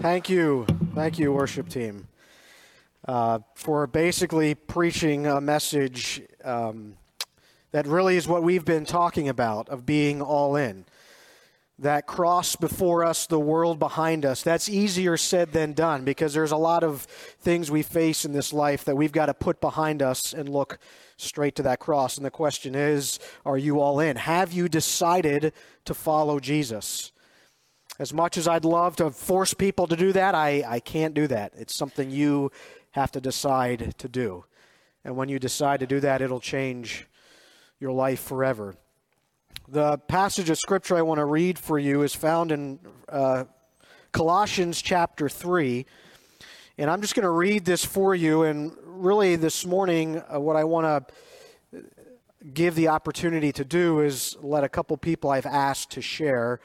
Thank you, worship team, for basically preaching a message that really is what we've been talking about, of being all in. That cross before us, the world behind us, that's easier said than done, because there's a lot of things we face in this life that we've got to put behind us and look straight to that cross. And the question is, are you all in? Have you decided to follow Jesus? As much as I'd love to force people to do that, I can't do that. It's something you have to decide to do. And when you decide to do that, it'll change your life forever. The passage of Scripture I want to read for you is found in Colossians chapter 3, and I'm just going to read this for you, and really this morning what I want to give the opportunity to do is let a couple people I've asked to share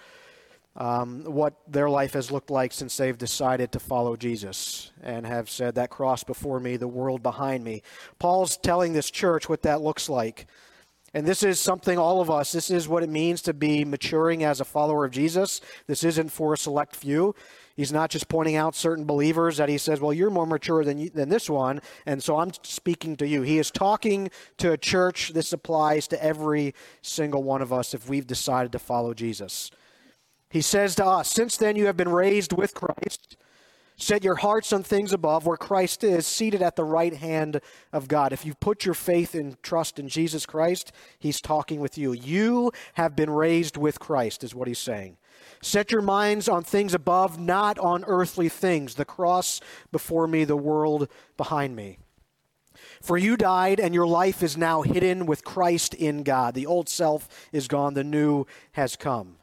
what their life has looked like since they've decided to follow Jesus and have said, that cross before me, the world behind me. Paul's telling this church what that looks like. And this is something all of us, this is what it means to be maturing as a follower of Jesus. This isn't for a select few. He's not just pointing out certain believers that he says, well, you're more mature than this one, and so I'm speaking to you. He is talking to a church. This applies to every single one of us if we've decided to follow Jesus. He says to us, since then you have been raised with Christ. Set your hearts on things above, where Christ is, seated at the right hand of God. If you put your faith and trust in Jesus Christ, he's talking with you. You have been raised with Christ, is what he's saying. Set your minds on things above, not on earthly things. The cross before me, the world behind me. For you died, and your life is now hidden with Christ in God. The old self is gone, the new has come.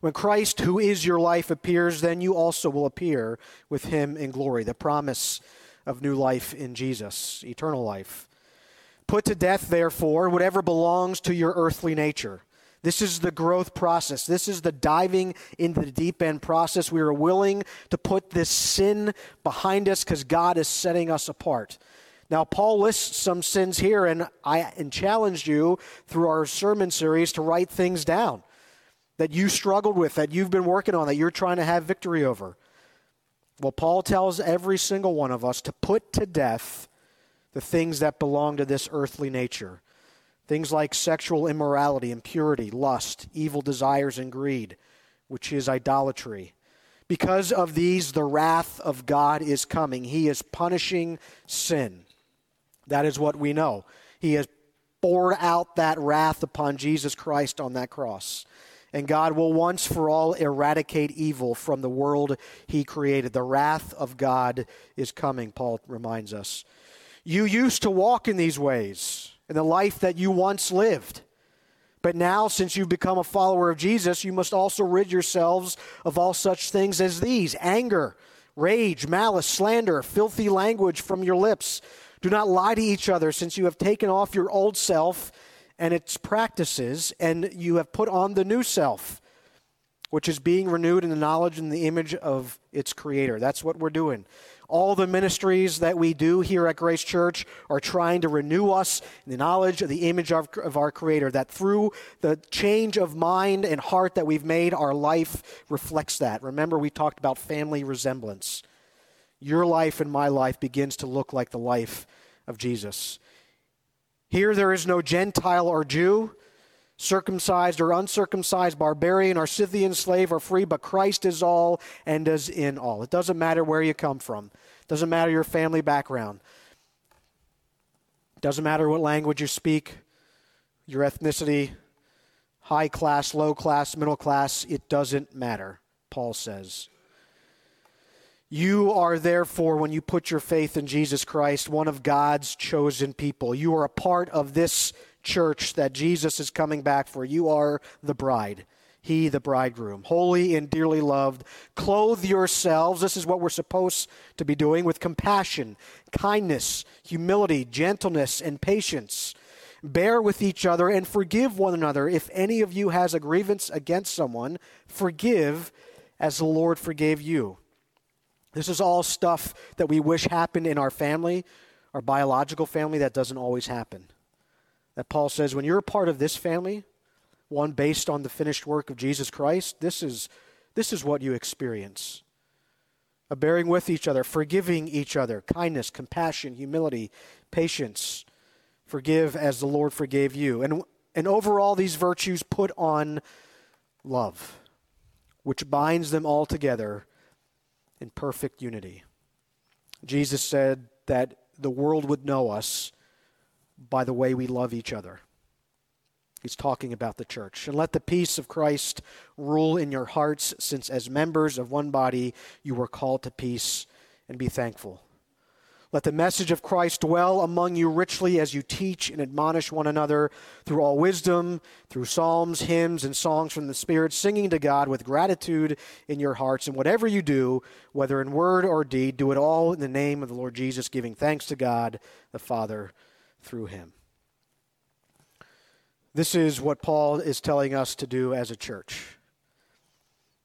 When Christ, who is your life, appears, then you also will appear with him in glory. The promise of new life in Jesus, eternal life. Put to death, therefore, whatever belongs to your earthly nature. This is the growth process. This is the diving into the deep end process. We are willing to put this sin behind us because God is setting us apart. Now, Paul lists some sins here, and I challenged you through our sermon series to write things down that you struggled with, that you've been working on, that you're trying to have victory over. Well, Paul tells every single one of us to put to death the things that belong to this earthly nature. Things like sexual immorality, impurity, lust, evil desires, and greed, which is idolatry. Because of these, the wrath of God is coming. He is punishing sin. That is what we know. He has poured out that wrath upon Jesus Christ on that cross. And God will once for all eradicate evil from the world he created. The wrath of God is coming, Paul reminds us. You used to walk in these ways, in the life that you once lived. But now, since you've become a follower of Jesus, you must also rid yourselves of all such things as these: anger, rage, malice, slander, filthy language from your lips. Do not lie to each other, since you have taken off your old self and its practices, and you have put on the new self, which is being renewed in the knowledge and the image of its creator. That's what we're doing. All the ministries that we do here at Grace Church are trying to renew us in the knowledge of the image of our creator, that through the change of mind and heart that we've made, our life reflects that. Remember, we talked about family resemblance. Your life and my life begins to look like the life of Jesus. Here there is no Gentile or Jew, circumcised or uncircumcised, barbarian or Scythian, slave or free, but Christ is all and is in all. It doesn't matter where you come from. It doesn't matter your family background. It doesn't matter what language you speak, your ethnicity, high class, low class, middle class. It doesn't matter, Paul says. You are therefore, when you put your faith in Jesus Christ, one of God's chosen people. You are a part of this church that Jesus is coming back for. You are the bride, he the bridegroom, holy and dearly loved. Clothe yourselves, this is what we're supposed to be doing, with compassion, kindness, humility, gentleness, and patience. Bear with each other and forgive one another. If any of you has a grievance against someone, forgive as the Lord forgave you. This is all stuff that we wish happened in our family, our biological family, that doesn't always happen. That Paul says, when you're a part of this family, one based on the finished work of Jesus Christ, this is what you experience. bearing with each other, forgiving each other, kindness, compassion, humility, patience. Forgive as the Lord forgave you. And over all these virtues, put on love, which binds them all together in perfect unity. Jesus said that the world would know us by the way we love each other. He's talking about the church. And let the peace of Christ rule in your hearts, since as members of one body you were called to peace, and be thankful. Let the message of Christ dwell among you richly as you teach and admonish one another through all wisdom, through psalms, hymns, and songs from the Spirit, singing to God with gratitude in your hearts. And whatever you do, whether in word or deed, do it all in the name of the Lord Jesus, giving thanks to God the Father through him. This is what Paul is telling us to do as a church.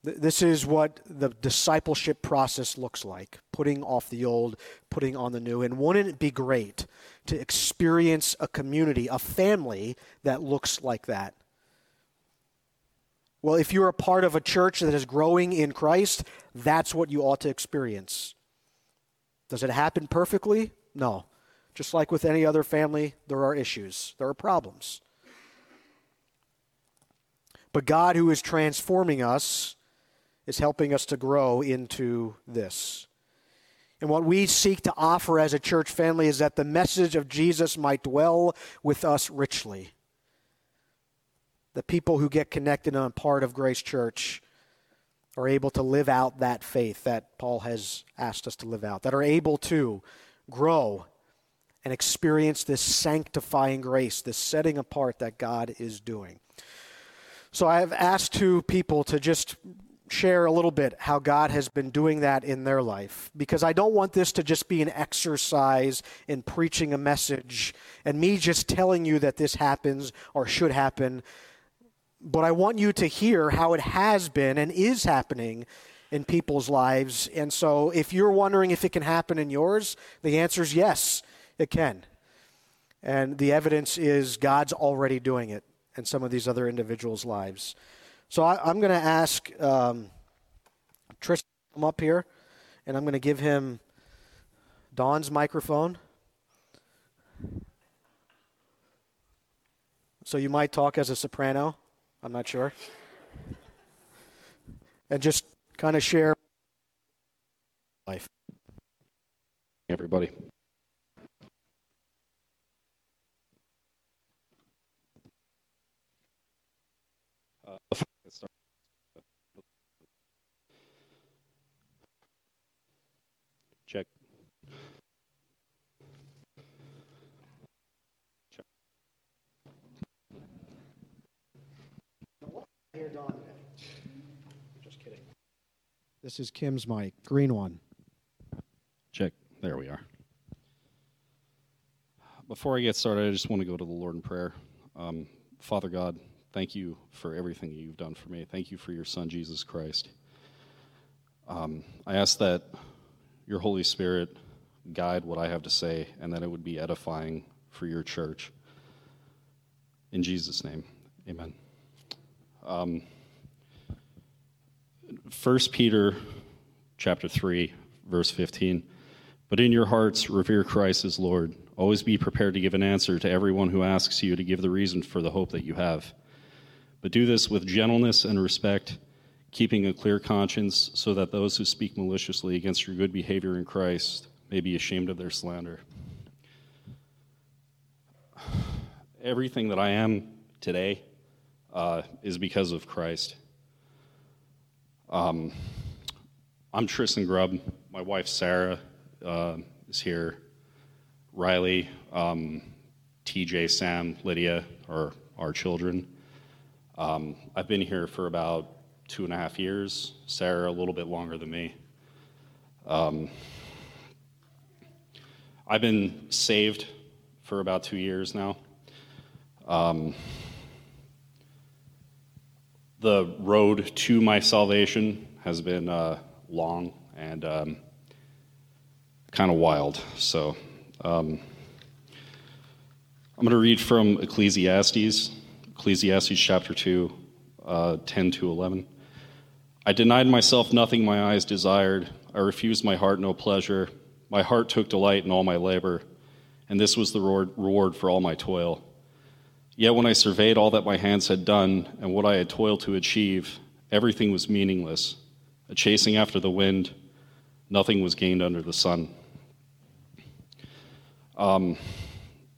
This is what the discipleship process looks like, putting off the old, putting on the new. And wouldn't it be great to experience a community, a family that looks like that? Well, if you're a part of a church that is growing in Christ, that's what you ought to experience. Does it happen perfectly? No. Just like with any other family, there are issues, there are problems. But God, who is transforming us, is helping us to grow into this. And what we seek to offer as a church family is that the message of Jesus might dwell with us richly. The people who get connected and a part of Grace Church are able to live out that faith that Paul has asked us to live out, that are able to grow and experience this sanctifying grace, this setting apart that God is doing. So I have asked two people to just share a little bit how God has been doing that in their life, because I don't want this to just be an exercise in preaching a message and me just telling you that this happens or should happen, but I want you to hear how it has been and is happening in people's lives. And so if you're wondering if it can happen in yours, the answer is yes, it can. And the evidence is God's already doing it in some of these other individuals' lives. So I'm going to ask Tristan to come up here, and I'm going to give him Don's microphone. So you might talk as a soprano. I'm not sure. And just kind of share life. Everybody. Check. Check. Just kidding. This is Kim's mic, green one. Check. There we are. Before I get started, I just want to go to the Lord in prayer. Father God, thank you for everything you've done for me. Thank you for your Son, Jesus Christ. I ask that your Holy Spirit guide what I have to say, and that it would be edifying for your church. In Jesus' name, amen. 1 Peter chapter 3, verse 15. But in your hearts, revere Christ as Lord. Always be prepared to give an answer to everyone who asks you to give the reason for the hope that you have. But do this with gentleness and respect, keeping a clear conscience, so that those who speak maliciously against your good behavior in Christ may be ashamed of their slander. Everything that I am today is because of Christ. I'm Tristan Grubb. My wife, Sarah, is here. Riley, TJ, Sam, Lydia are our children. I've been here for about 2.5 years, Sarah a little bit longer than me. I've been saved for about 2 years now. The road to my salvation has been long and kind of wild. So I'm going to read from Ecclesiastes chapter 2, 10 to 11. I denied myself nothing my eyes desired. I refused my heart no pleasure. My heart took delight in all my labor, and this was the reward for all my toil. Yet when I surveyed all that my hands had done and what I had toiled to achieve, everything was meaningless, a chasing after the wind. Nothing was gained under the sun.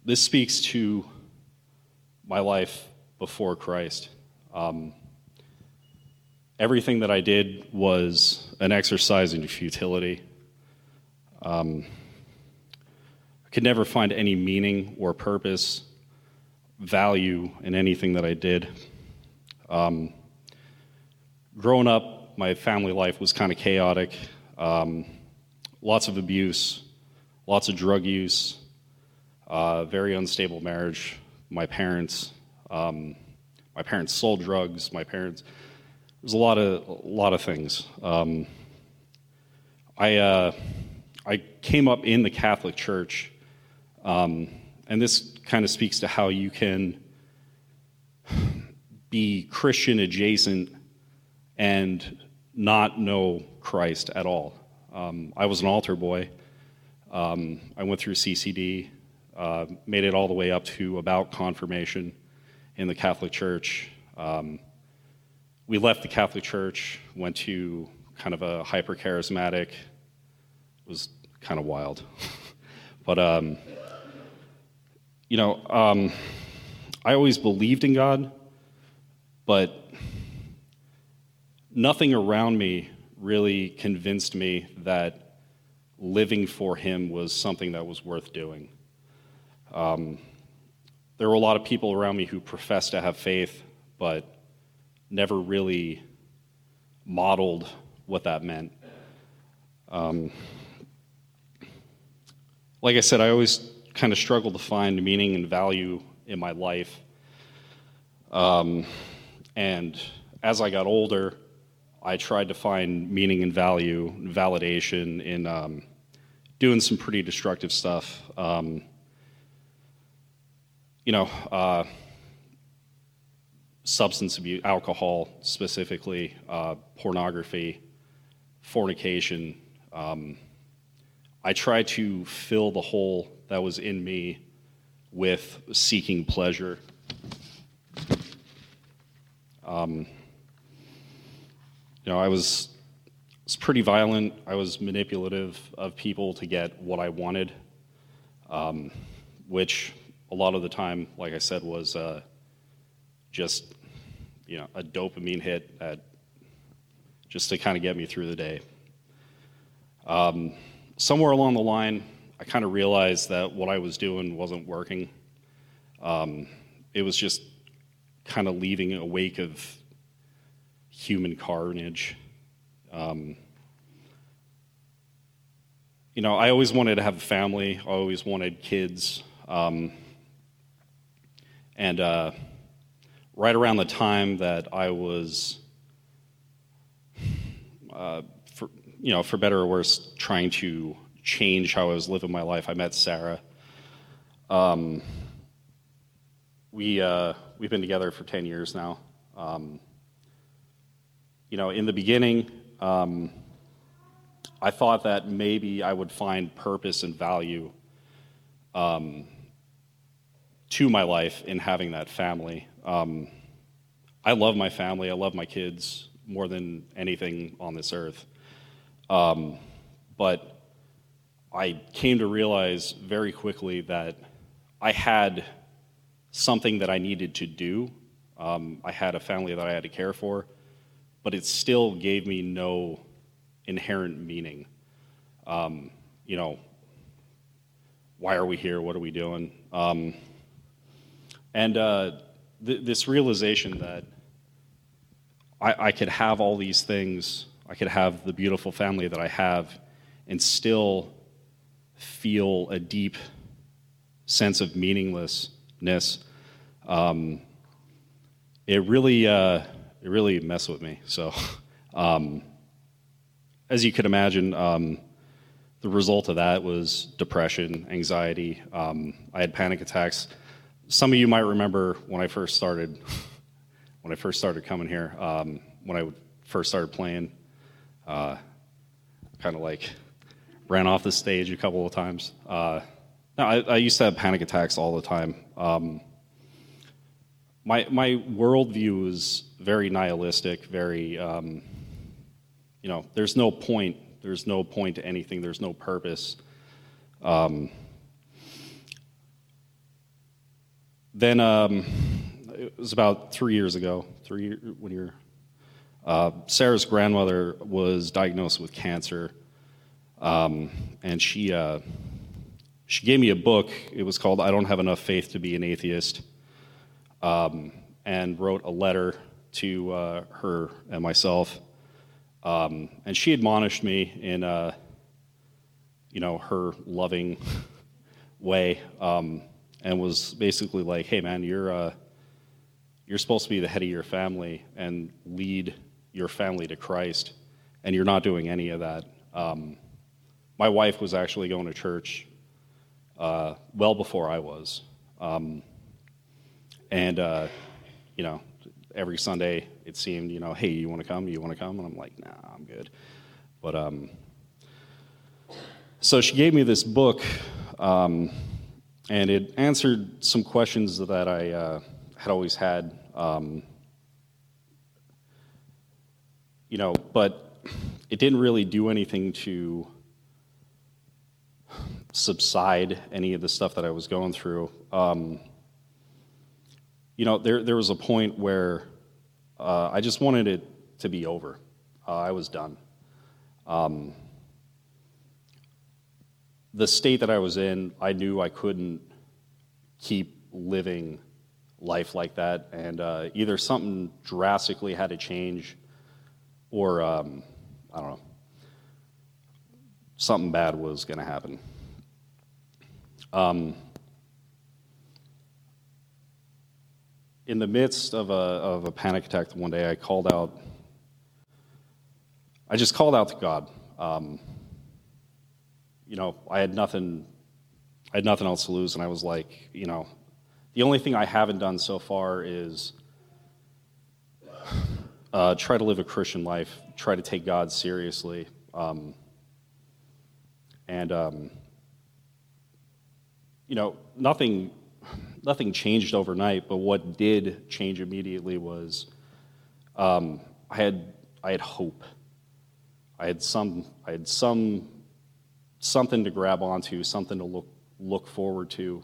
This speaks to my life before Christ. Everything that I did was an exercise in futility. I could never find any meaning or purpose, value in anything that I did. Growing up, my family life was kind of chaotic. Lots of abuse, lots of drug use, very unstable marriage. My parents sold drugs. There's a lot of things. I came up in the Catholic Church, and this kind of speaks to how you can be Christian adjacent and not know Christ at all. I was an altar boy. I went through CCD, made it all the way up to about confirmation in the Catholic Church. We left the Catholic Church, went to kind of a hyper-charismatic. It was kind of wild. But, I always believed in God, but nothing around me really convinced me that living for Him was something that was worth doing. There were a lot of people around me who professed to have faith, but never really modeled what that meant. Like I said, I always kind of struggled to find meaning and value in my life. And as I got older, I tried to find meaning and value, and validation in doing some pretty destructive stuff. Substance abuse, alcohol specifically, pornography, fornication. I tried to fill the hole that was in me with seeking pleasure. I was pretty violent. I was manipulative of people to get what I wanted, which a lot of the time, like I said, was just a dopamine hit just to kind of get me through the day. Somewhere along the line, I kind of realized that what I was doing wasn't working. It was just kind of leaving a wake of human carnage. I always wanted to have a family. I always wanted kids. And right around the time that I was, for better or worse, trying to change how I was living my life, I met Sarah. We've been together for 10 years now. In the beginning, I thought that maybe I would find purpose and value to my life in having that family. I love my family. I love my kids more than anything on this earth. But I came to realize very quickly that I had something that I needed to do. I had a family that I had to care for, but it still gave me no inherent meaning. Why are we here? What are we doing? This realization that I could have all these things, I could have the beautiful family that I have, and still feel a deep sense of meaninglessness, it really messed with me. So, as you could imagine, the result of that was depression, anxiety. I had panic attacks. Some of you might remember when I first started coming here, when I first started playing. kind of like ran off the stage a couple of times. No, I used to have panic attacks all the time. My worldview is very nihilistic, very, there's no point. There's no point to anything. There's no purpose. Then it was about 3 years ago, Sarah's grandmother was diagnosed with cancer, and she gave me a book. It was called I Don't Have Enough Faith to Be an Atheist, and wrote a letter to her and myself. And she admonished me in, her loving way, and was basically like, "Hey, man, you're supposed to be the head of your family and lead your family to Christ, and you're not doing any of that." My wife was actually going to church well before I was, and every Sunday it seemed, "Hey, you want to come? You want to come?" And I'm like, "Nah, I'm good." But so she gave me this book, and it answered some questions that I had always had. But it didn't really do anything to subside any of the stuff that I was going through. There was a point where I just wanted it to be over. I was done. The state that I was in, I knew I couldn't keep living life like that, and either something drastically had to change, or something bad was going to happen. In the midst of a panic attack one day, I just called out to God. I had nothing else to lose, and I was like, the only thing I haven't done so far is try to live a Christian life, try to take God seriously, nothing changed overnight. But what did change immediately was I had hope. I had something to grab onto, something to look forward to.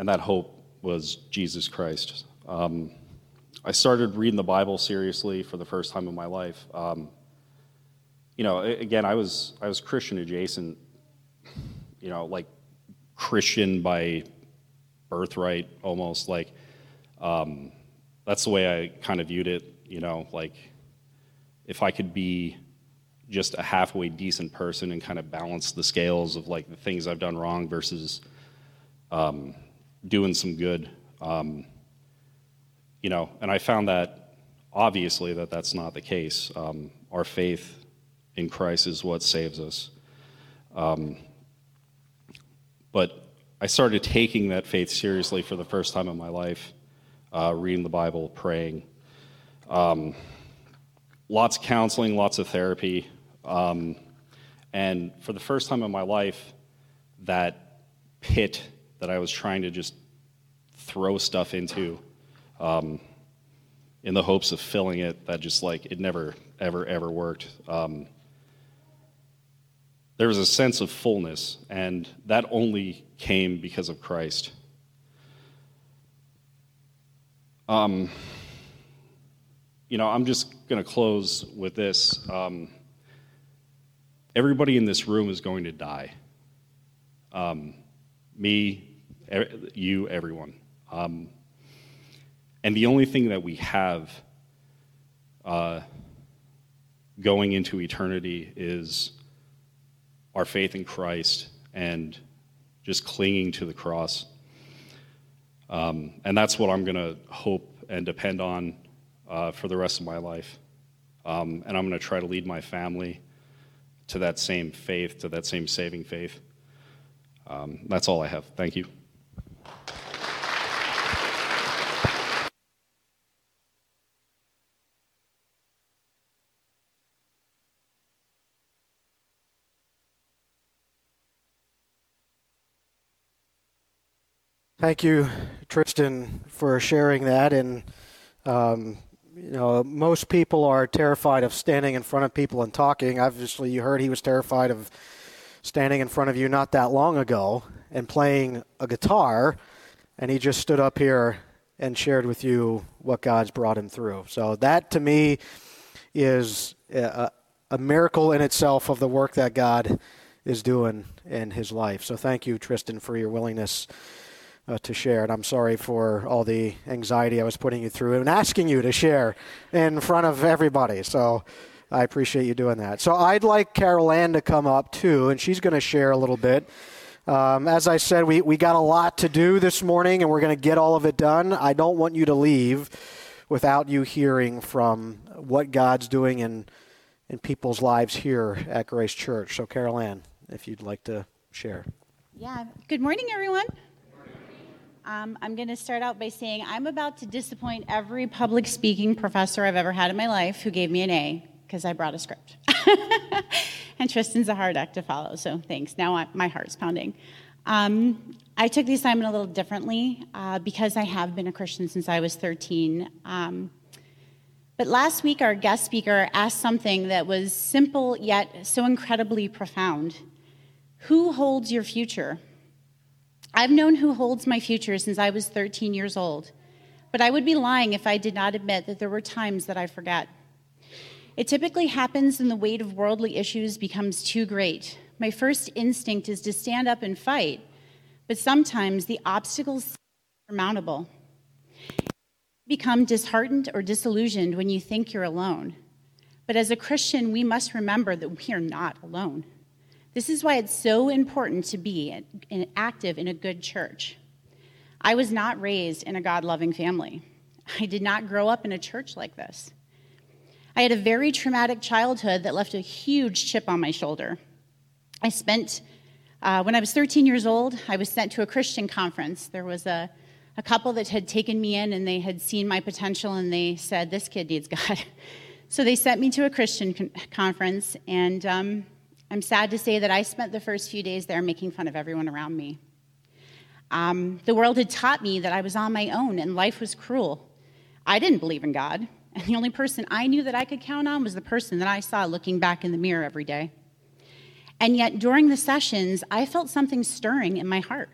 And that hope was Jesus Christ. I started reading the Bible seriously for the first time in my life. Again, I was Christian adjacent, like Christian by birthright almost. Like that's the way I kind of viewed it. Like if I could be just a halfway decent person and kind of balance the scales of like the things I've done wrong versus doing some good, and I found that obviously that's not the case. Our faith in Christ is what saves us. But I started taking that faith seriously for the first time in my life, reading the Bible, praying, lots of counseling, lots of therapy, and for the first time in my life, that pit that I was trying to just throw stuff into in the hopes of filling it, that just like it never, ever, ever worked. There was a sense of fullness, and that only came because of Christ. I'm just going to close with this. Everybody in this room is going to die. Me, you, everyone. And the only thing that we have going into eternity is our faith in Christ and just clinging to the cross. And that's what I'm going to hope and depend on for the rest of my life. And I'm going to try to lead my family to that same faith, to that same saving faith. That's all I have. Thank you. Thank you, Tristan, for sharing that. And, you know, most people are terrified of standing in front of people and talking. Obviously, you heard he was terrified of standing in front of you not that long ago and playing a guitar, and he just stood up here and shared with you what God's brought him through. So that, to me, is a miracle in itself of the work that God is doing in his life. So thank you, Tristan, for your willingness to share, and I'm sorry for all the anxiety I was putting you through and asking you to share in front of everybody. So I appreciate you doing that. So I'd like Carol Ann to come up too, and she's going to share a little bit. As I said, we got a lot to do this morning, and we're going to get all of it done. I don't want you to leave without you hearing from what God's doing in people's lives here at Grace Church. So Carol Ann, if you'd like to share. Yeah. Good morning, everyone. I'm going to start out by saying I'm about to disappoint every public speaking professor I've ever had in my life who gave me an A because I brought a script. And Tristan's a hard act to follow, so thanks. Now my heart's pounding. I took the assignment a little differently because I have been a Christian since I was 13. But last week our guest speaker asked something that was simple yet so incredibly profound. Who holds your future? I've known who holds my future since I was 13 years old, but I would be lying if I did not admit that there were times that I forgot. It typically happens when the weight of worldly issues becomes too great. My first instinct is to stand up and fight, but sometimes the obstacles seem insurmountable. You become disheartened or disillusioned when you think you're alone. But as a Christian, we must remember that we are not alone. This is why it's so important to be active in a good church. I was not raised in a God-loving family. I did not grow up in a church like this. I had a very traumatic childhood that left a huge chip on my shoulder. I spent, when I was 13 years old, I was sent to a Christian conference. There was a couple that had taken me in, and they had seen my potential, and they said, this kid needs God. So they sent me to a Christian conference, and I'm sad to say that I spent the first few days there making fun of everyone around me. The world had taught me that I was on my own and life was cruel. I didn't believe in God, and the only person I knew that I could count on was the person that I saw looking back in the mirror every day. And yet, during the sessions, I felt something stirring in my heart.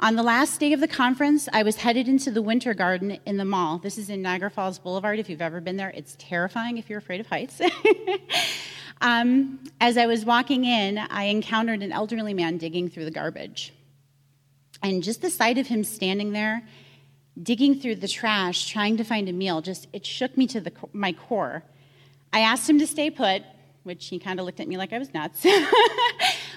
On the last day of the conference, I was headed into the Winter Garden in the mall. This is in Niagara Falls Boulevard. If you've ever been there, it's terrifying if you're afraid of heights. As I was walking in, I encountered an elderly man digging through the garbage. And just the sight of him standing there, digging through the trash, trying to find a meal, it shook me to my core. I asked him to stay put, which he kind of looked at me like I was nuts.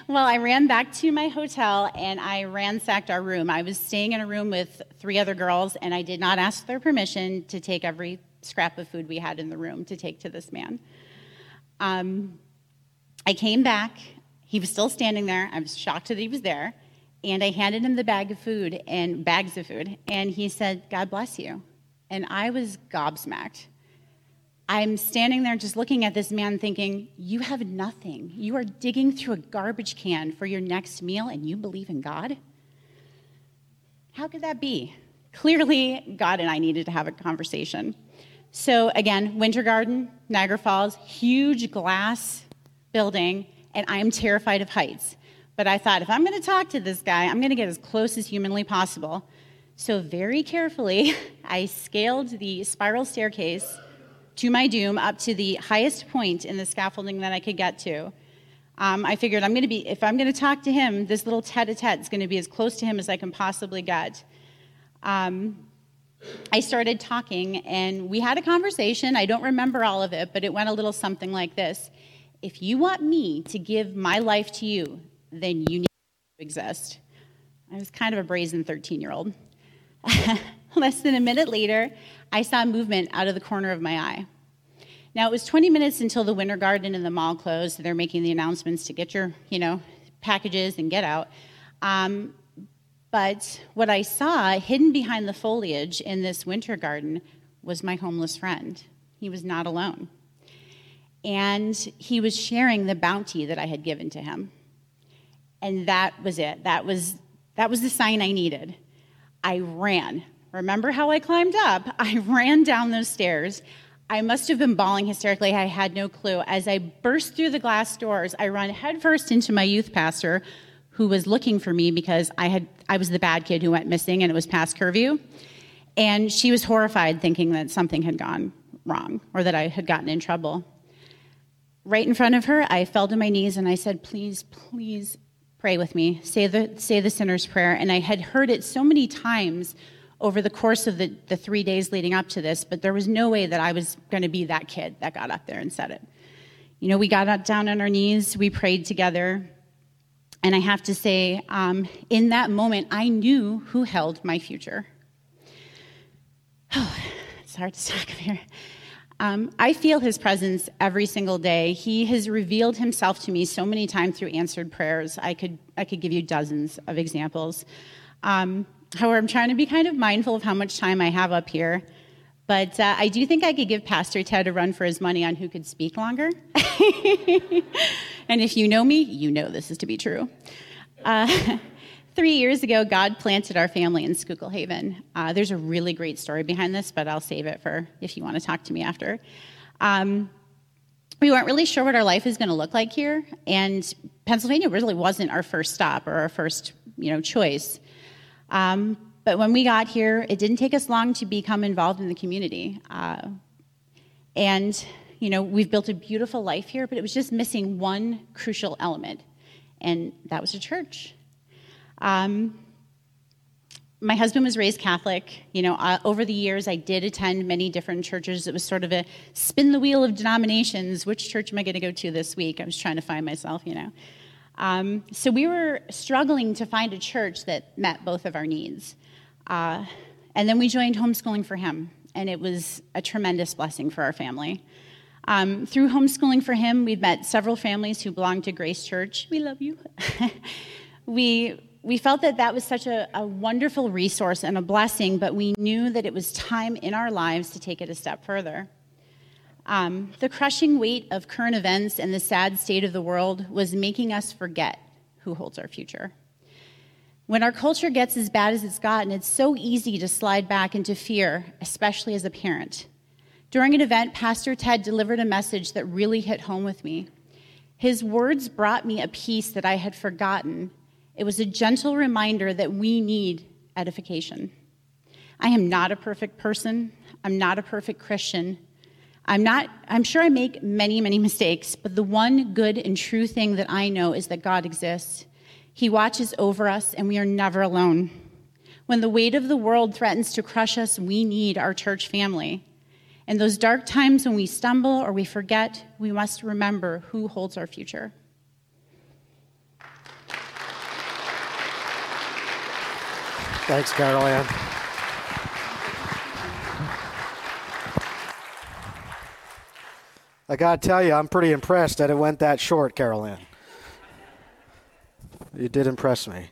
Well, I ran back to my hotel, and I ransacked our room. I was staying in a room with three other girls, and I did not ask their permission to take every scrap of food we had in the room to take to this man. I came back, he was still standing there, I was shocked that he was there, and I handed him the bags of food, and he said, God bless you. And I was gobsmacked. I'm standing there just looking at this man thinking, you have nothing. You are digging through a garbage can for your next meal, and you believe in God? How could that be? Clearly, God and I needed to have a conversation. So again, Winter Garden, Niagara Falls, huge glass building, and I'm terrified of heights. But I thought, if I'm going to talk to this guy, I'm going to get as close as humanly possible. So very carefully, I scaled the spiral staircase to my doom up to the highest point in the scaffolding that I could get to. I figured if I'm going to talk to him, this little tete-a-tete is going to be as close to him as I can possibly get. I started talking, and we had a conversation. I don't remember all of it, but it went a little something like this. If you want me to give my life to you, then you need to exist. I was kind of a brazen 13-year-old. Less than a minute later, I saw movement out of the corner of my eye. Now, it was 20 minutes until the Winter Garden and the mall closed, so they're making the announcements to get your, packages and get out. But what I saw hidden behind the foliage in this Winter Garden was my homeless friend. He was not alone. And he was sharing the bounty that I had given to him. And that was it. That was That was the sign I needed. I ran. Remember how I climbed up? I ran down those stairs. I must have been bawling hysterically. I had no clue. As I burst through the glass doors, I ran headfirst into my youth pastor, who was looking for me because I was the bad kid who went missing, and it was past curfew. And she was horrified, thinking that something had gone wrong or that I had gotten in trouble. Right in front of her, I fell to my knees, and I said, please, please pray with me. Say the sinner's prayer. And I had heard it so many times over the course of the 3 days leading up to this, but there was no way that I was going to be that kid that got up there and said it. You know, we got up down on our knees, we prayed together, and I have to say, in that moment, I knew who held my future. Oh, it's hard to talk here. I feel his presence every single day. He has revealed himself to me so many times through answered prayers. I could give you dozens of examples. However, I'm trying to be kind of mindful of how much time I have up here, but I do think I could give Pastor Ted a run for his money on who could speak longer. And if you know me, you know this is to be true. 3 years ago, God planted our family in Schuylkill Haven. There's a really great story behind this, but I'll save it for if you want to talk to me after. We weren't really sure what our life is going to look like here, and Pennsylvania really wasn't our first stop or our first, choice. But when we got here, it didn't take us long to become involved in the community. And we've built a beautiful life here, but it was just missing one crucial element, and that was a church. My husband was raised Catholic. Over the years, I did attend many different churches. It was sort of a spin the wheel of denominations. Which church am I going to go to this week? I was trying to find myself, So we were struggling to find a church that met both of our needs. And then we joined Homeschooling for Him, and it was a tremendous blessing for our family. Through Homeschooling for Him, we've met several families who belong to Grace Church. We love you. We felt that was such a wonderful resource and a blessing, but we knew that it was time in our lives to take it a step further. The crushing weight of current events and the sad state of the world was making us forget who holds our future. When our culture gets as bad as it's gotten, it's so easy to slide back into fear, especially as a parent. During an event, Pastor Ted delivered a message that really hit home with me. His words brought me a peace that I had forgotten. It was a gentle reminder that we need edification. I am not a perfect person. I'm not a perfect Christian. I'm sure I make many, many mistakes, but the one good and true thing that I know is that God exists. He watches over us, and we are never alone. When the weight of the world threatens to crush us, we need our church family. In those dark times when we stumble or we forget, we must remember who holds our future. Thanks, Carol Ann. I got to tell you, I'm pretty impressed that it went that short, Carol Ann. You did impress me.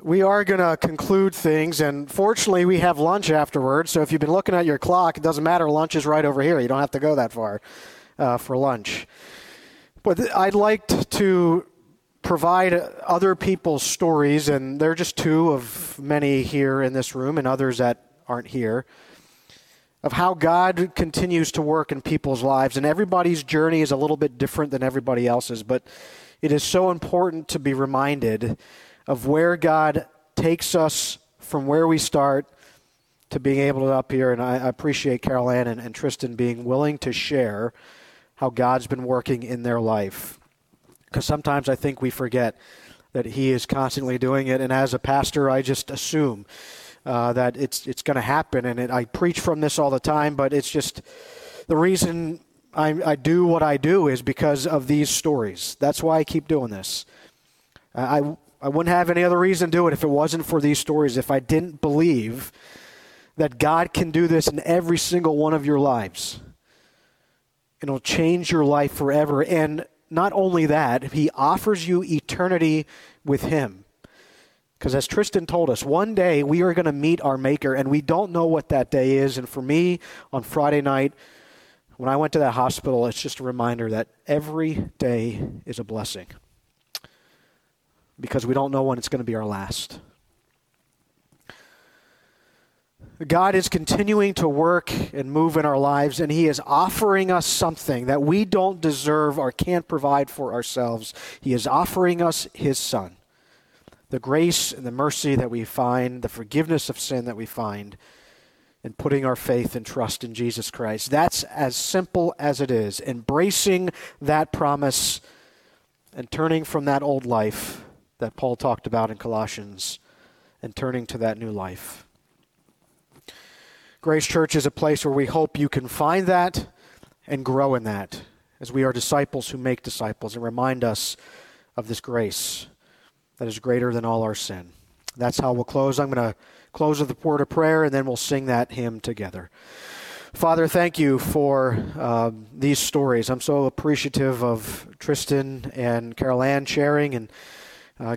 We are going to conclude things, and fortunately, we have lunch afterwards, so if you've been looking at your clock, it doesn't matter. Lunch is right over here. You don't have to go that far for lunch. But I'd like to provide other people's stories, and there are just two of many here in this room and others that aren't here, of how God continues to work in people's lives. And everybody's journey is a little bit different than everybody else's, but it is so important to be reminded of where God takes us from where we start to being able to up here. And I appreciate Carol Ann and Tristan being willing to share how God's been working in their life, because sometimes I think we forget that He is constantly doing it. And as a pastor, I just assume that it's going to happen, and I preach from this all the time, but it's just the reason I do what I do is because of these stories. That's why I keep doing this. I wouldn't have any other reason to do it if it wasn't for these stories, if I didn't believe that God can do this in every single one of your lives. It'll change your life forever, and not only that, He offers you eternity with Him. Because as Tristan told us, one day we are going to meet our Maker, and we don't know what that day is. And for me, on Friday night, when I went to that hospital, it's just a reminder that every day is a blessing. because we don't know when it's going to be our last. God is continuing to work and move in our lives, and he is offering us something that we don't deserve or can't provide for ourselves. He is offering us his Son. The grace and the mercy that we find, the forgiveness of sin that we find in putting our faith and trust in Jesus Christ. That's as simple as it is. Embracing that promise and turning from that old life that Paul talked about in Colossians and turning to that new life. Grace Church is a place where we hope you can find that and grow in that as we are disciples who make disciples and remind us of this grace that is greater than all our sin. That's how we'll close. I'm going to close with a word of prayer, and then we'll sing that hymn together. Father, thank you for these stories. I'm so appreciative of Tristan and Carol Ann sharing and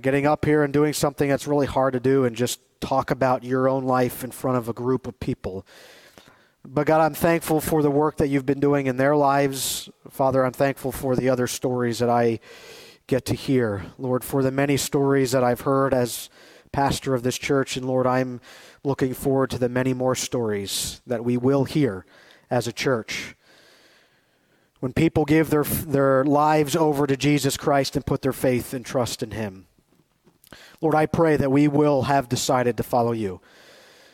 getting up here and doing something that's really hard to do and just talk about your own life in front of a group of people. But God, I'm thankful for the work that you've been doing in their lives. Father, I'm thankful for the other stories that I get to hear, Lord, for the many stories that I've heard as pastor of this church. And Lord, I'm looking forward to the many more stories that we will hear as a church. When people give their lives over to Jesus Christ and put their faith and trust in him. Lord, I pray that we will have decided to follow you,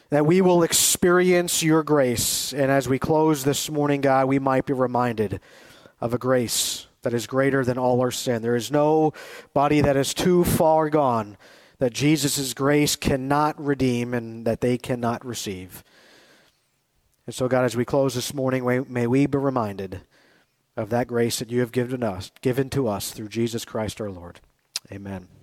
that we will experience your grace. And as we close this morning, God, we might be reminded of a grace that is greater than all our sin. There is no body that is too far gone that Jesus' grace cannot redeem and that they cannot receive. And so, God, as we close this morning, may we be reminded of that grace that you have given to us through Jesus Christ our Lord. Amen.